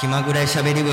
気まぐれしゃべり部。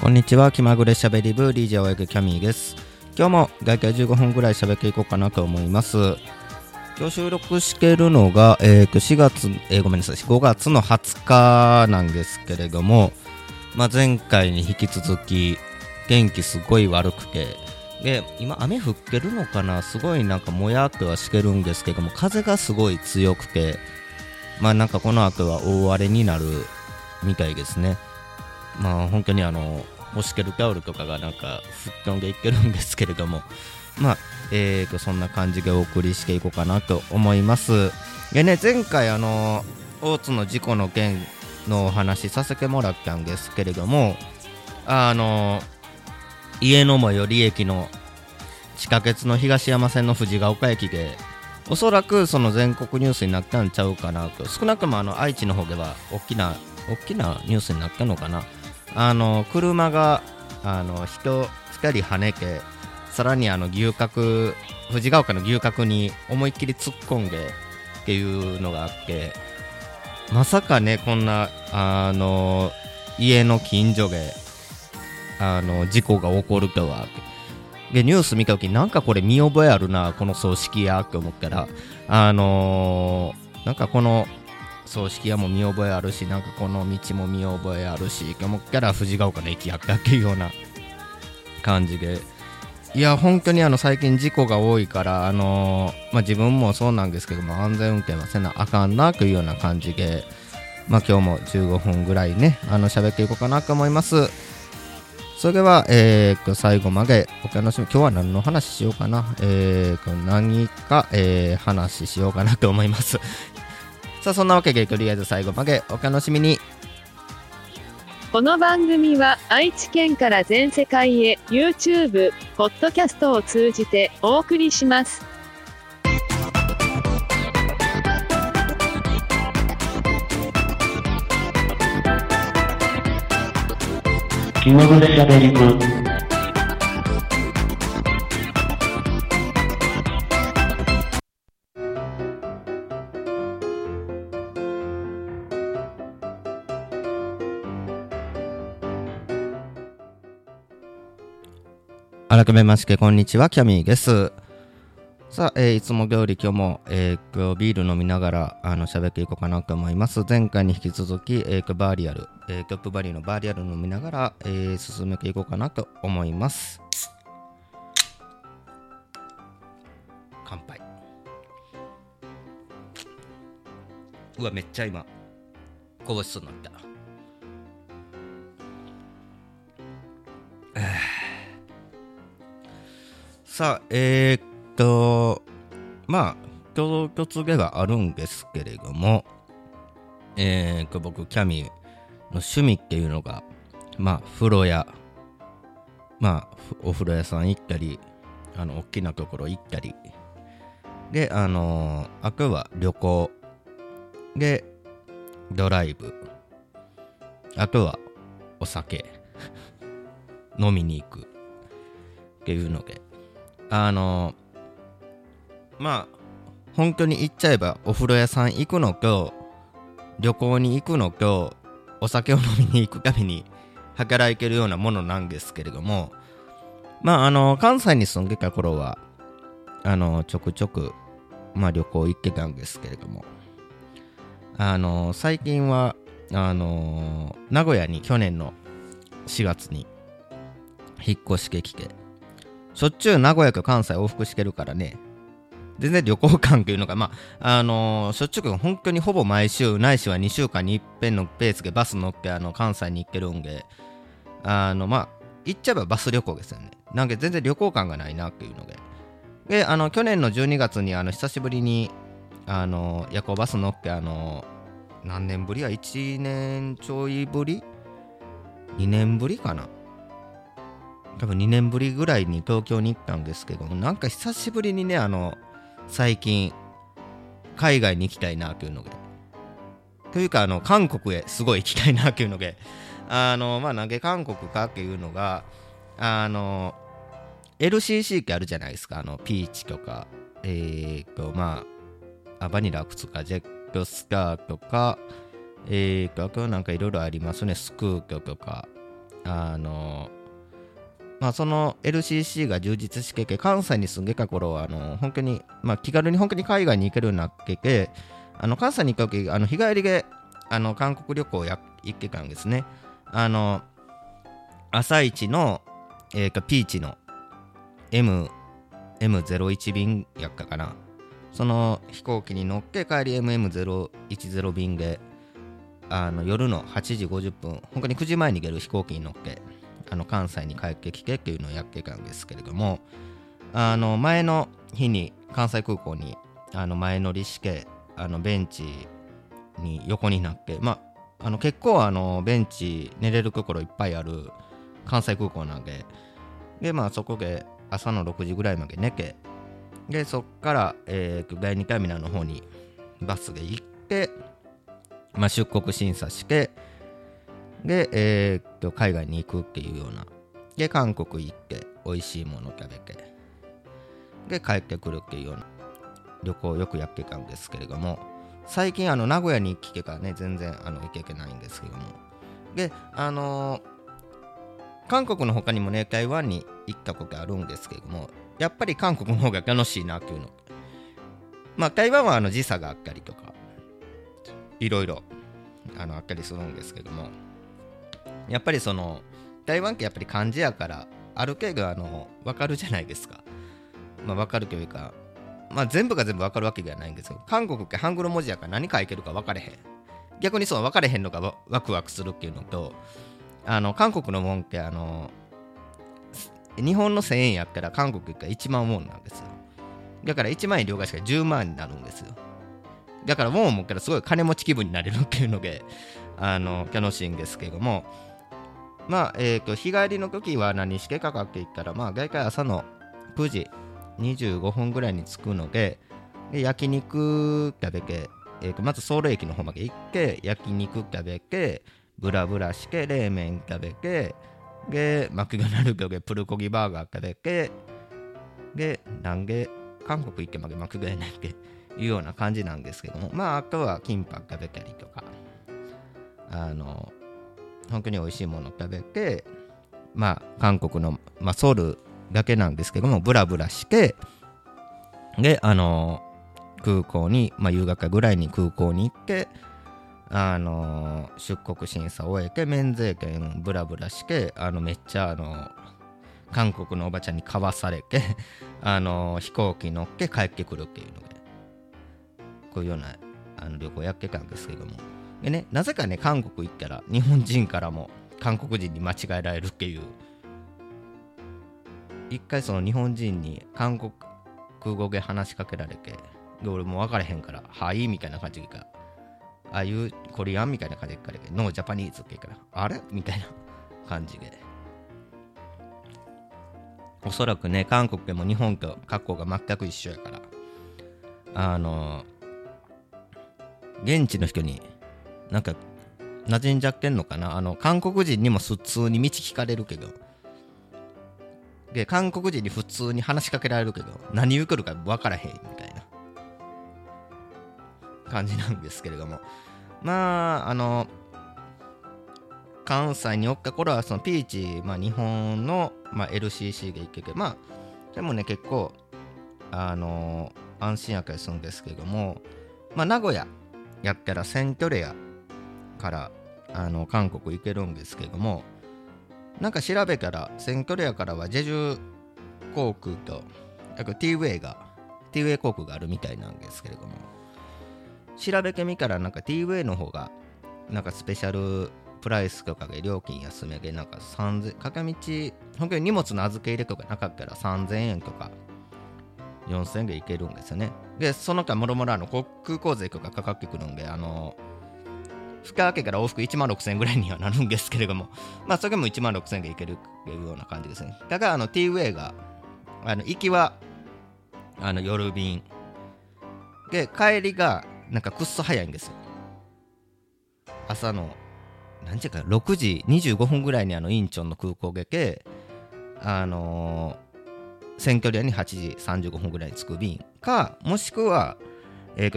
こんにちは、気まぐれしゃべり部 DJ おやくキャミーです。今日も大体15分ぐらい喋っていこうかなと思います。今日収録してるのが、5月の20日なんですけれども、前回に引き続き天気すごい悪くて、で今雨降ってるのかな、すごいもやっとはしてるんですけども、風がすごい強くて、この後は大荒れになるみたいですね。本当に干してるタオルとかが吹っ飛んでいってるんですけれども、そんな感じでお送りしていこうかなと思います。でね、前回大津の事故の件のお話させてもらったんですけれども、家の最寄り駅の地下鉄の東山線の藤ヶ丘駅で、おそらくその全国ニュースになったんちゃうかなと、少なくとも愛知の方では大きなニュースになったのかな。車が人2人跳ねて、さらに牛角、藤ヶ丘の牛角に思いっきり突っ込んでっていうのがあって、まさかね、こんな家の近所で事故が起こるとは。でニュース見た時これ見覚えあるな、この葬式屋って思ったら、この葬式屋も見覚えあるし、この道も見覚えあるし、もっから藤ヶ丘の駅やったっていうような感じで、いや本当に最近事故が多いから、自分もそうなんですけども、安全運転はせなあかんなというような感じで、今日も15分ぐらいね喋っていこうかなと思います。それでは、最後までお楽しみ。今日は何の話しようかな、話しようかなと思いますさあ、そんなわけでとりあえず最後までお楽しみに。この番組は愛知県から全世界へ YouTube、ポッドキャストを通じてお送りします。気まぐれしゃべり部。改めましてこんにちは、キャミーです。さあ、いつも通り今日も、ビール飲みながら喋っていこうかなと思います。前回に引き続き、バーリアル、トップバリューのバーリアル飲みながら、進めていこうかなと思います。乾杯。うわ、めっちゃ今こぼしそうになった。さあ、共通ではあるんですけれども、僕キャミーの趣味っていうのが、風呂屋、お風呂屋さん行ったり、大きなところ行ったりで、あとは旅行でドライブ、あとはお酒飲みに行くっていうので、本当に言っちゃえばお風呂屋さん行くのと旅行に行くのとお酒を飲みに行くために働いてるようなものなんですけれども、関西に住んでた頃はちょくちょく、旅行行ってたんですけれども、最近は名古屋に去年の4月に引っ越してきて、しょっちゅう名古屋と関西往復してるからね、全然旅行感というのが、しょっちゅう本当にほぼ毎週ないしは2週間に一遍のペースでバス乗って関西に行ってるんで、行っちゃえばバス旅行ですよね。なんか全然旅行感がないなっていうので、で去年の12月に久しぶりに夜行バス乗って何年ぶりや1年ちょいぶり2年ぶりかな多分2年ぶりぐらいに東京に行ったんですけども、なんか久しぶりにね最近海外に行きたいなというのでというか韓国へすごい行きたいなというのでまあなんで韓国かっていうのがLCC ってあるじゃないですかピーチとかまあバニラ靴かジェットスターとかあとなんかいろいろありますねスクーキョとかまあ、その LCC が充実してて関西に住んでた頃は本当に、まあ、気軽に本当に海外に行けるようになってて関西に行く時日帰りで韓国旅行行ってたんですね。朝一の、ピーチの M01 便やったかなその飛行機に乗って帰り MM010 便で夜の8時50分本当に9時前に出る飛行機に乗って関西に帰ってきてっていうのをやってたんですけれども前の日に関西空港に前乗りしてベンチに横になって、まあ、結構ベンチ寝れるところいっぱいある関西空港なんで、で、まあ、そこで朝の6時ぐらいまで寝てでそっから、第2ターミナルの方にバスで行って、まあ、出国審査してで、海外に行くっていうようなで韓国行って美味しいもの食べてで帰ってくるっていうような旅行をよくやってたんですけれども、最近名古屋に来てからね全然行けないんですけども、で韓国の他にもね台湾に行ったことあるんですけれども、やっぱり韓国の方が楽しいなっていうの、まあ台湾は時差があったりとかいろいろあったりするんですけども、やっぱり台湾ってやっぱり漢字やからある程度分かるじゃないですか、まあ、分かるというか、まあ、全部が全部分かるわけではないんですよ。韓国ってハングル文字やから何書いてるか分かれへん、逆にそう分かれへんのがワクワクするっていうのと韓国の文って日本の1000円やったら韓国って1万ウォンなんですよ。だから1万円両替しか10万になるんですよ。だからウォンを持ったらすごい金持ち気分になれるっていうので楽しいんですけれども、まあ日帰りの時は何してかかっていったら、まあ大体朝の9時25分ぐらいに着くの で焼肉食べて、まずソウル駅の方まで行って焼肉食べてブラブラして冷麺食べてでマクドナルドでプルコギバーガー食べてでなんで韓国行ってまでマクドやないっていうような感じなんですけども、まああとはキンパ食べたりとか本当に美味しいもの食べて、まあ韓国の、まあ、ソウルだけなんですけどもブラブラしてで空港に、まあ、夕方ぐらいに空港に行って出国審査を終えて免税券ブラブラしてめっちゃ韓国のおばちゃんに買わされて飛行機乗って帰ってくるっていうのでこういうような旅行やってたんですけども、でね、なぜかね韓国行ったら日本人からも韓国人に間違えられるっていう、一回日本人に韓国語で話しかけられてで俺もう分からへんからはいみたいな感じかああいうコリアンみたいな感じかノージャパニーズって言うからあれみたいな感じで、おそらくね韓国でも日本と格好が全く一緒やから現地の人になんか馴染んじゃってんのかな、韓国人にも普通に道聞かれるけどで韓国人に普通に話しかけられるけど何言うるか分からへんみたいな感じなんですけれども、まあ関西におった頃はピーチ、まあ、日本の、まあ、LCC で行けて、まあでもね結構安心やかりするんですけれども、まあ名古屋やったらセントレアから韓国行けるんですけども、なんか調べたらセントレアからはジェジュ航空とティーウェイ航空があるみたいなんですけれども、調べてみたらなんかティーウェイの方がなんかスペシャルプライスとかで料金安めでなんか片道本当に荷物の預け入れとかなかったら3000円とか4000円でいけるんですよね。でその他もろもろ空港税とかかかってくるんで、深明けから往復16000円ぐらいにはなるんですけれども、まあそれも16000円でいけるというような感じですね。だからティーウェイが行きは夜便で帰りがなんかくっそ早いんですよ。朝の何時か6時25分ぐらいにインチョンの空港出て、選挙リアに8時35分ぐらいに着く便か、もしくは、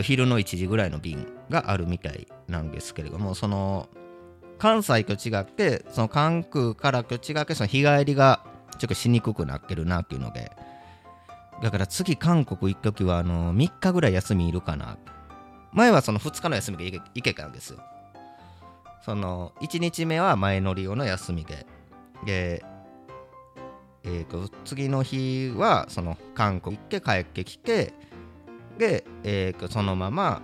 昼の1時ぐらいの便があるみたいなんですけれども、その関西と違ってその関空からと違ってその日帰りがちょっとしにくくなってるなっていうので、だから次韓国行くときは3日ぐらい休みいるかな。前はその2日の休みで行けたんですよ。その1日目は前乗り用の休みで次の日はその韓国行って帰ってきてで、そのまま、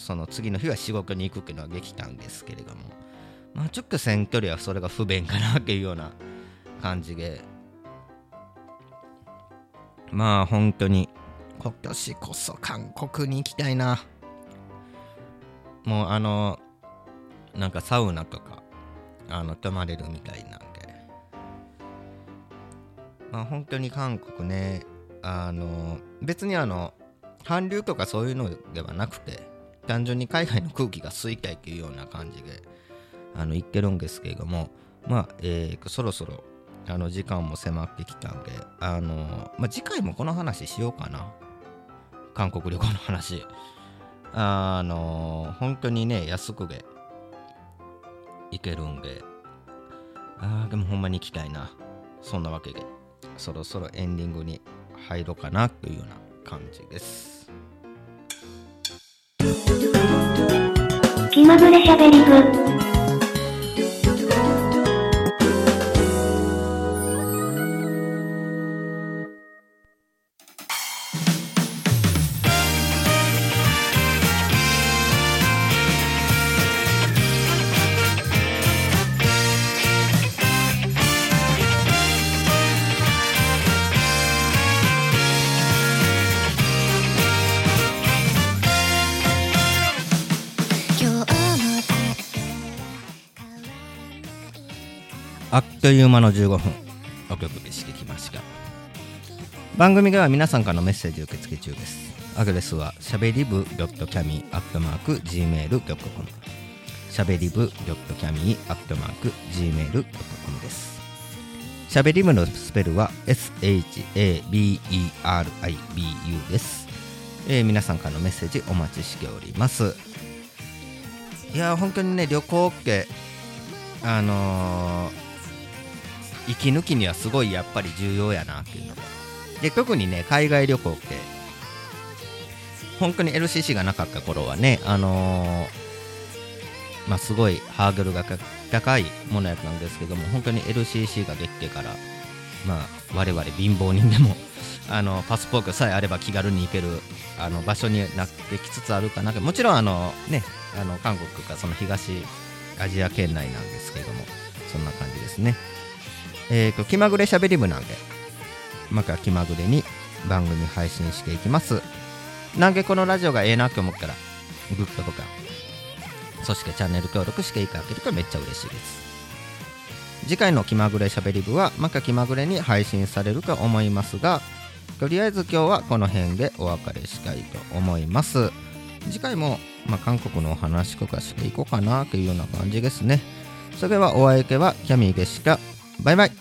その次の日は仕事に行くっていうのはできたんですけれども、まあ、ちょっと選距離はそれが不便かなっていうような感じで、まあ本当に今年こそ韓国に行きたいな。もうなんかサウナとか泊まれるみたいな、まあ、本当に韓国ね、別に韓流とかそういうのではなくて単純に海外の空気が吸いたいというような感じで行ってるんですけれども、まあそろそろ時間も迫ってきたんで、まあ、次回もこの話しようかな、韓国旅行の話。本当にね安くで行けるんで、でもほんまに行きたいな。そんなわけでそろそろエンディングに入ろうかなというような感じです。気まぐれしゃべり部。あっという間の15分お届けしてきました。番組では皆さんからのメッセージを受付中です。アドレスはしゃべりぶ .cami@gmail.com しゃべりぶ .cami@gmail.com です。しゃべりぶのスペルは SHABERIBU です。皆さんからのメッセージお待ちしております。いや本当にね旅行って息抜きにはすごいやっぱり重要やなっていうので、特にね海外旅行って本当に LCC がなかった頃はね、まあ、すごいハードルが高いものやったんですけども、本当に LCC ができてから、まあ、我々貧乏人でもパスポートさえあれば気軽に行ける場所になってきつつあるかな。もちろんね、韓国かその東アジア圏内なんですけども、そんな感じですね。気まぐれしゃべり部なんでまた気まぐれに番組配信していきます。なんでこのラジオがええなと思ったらグッドボタン、そしてチャンネル登録していただけるとめっちゃ嬉しいです。次回の気まぐれしゃべり部はまた気まぐれに配信されると思いますが、とりあえず今日はこの辺でお別れしたいと思います。次回も、まあ、韓国のお話とかしていこうかなというような感じですね。それではお相手はキャミでした。バイバイ。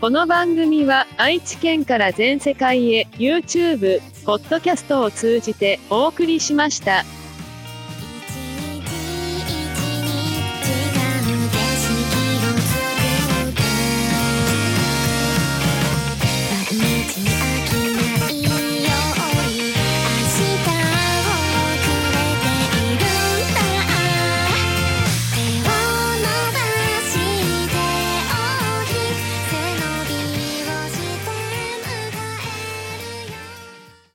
この番組は愛知県から全世界へ YouTube、ポッドキャストを通じてお送りしました。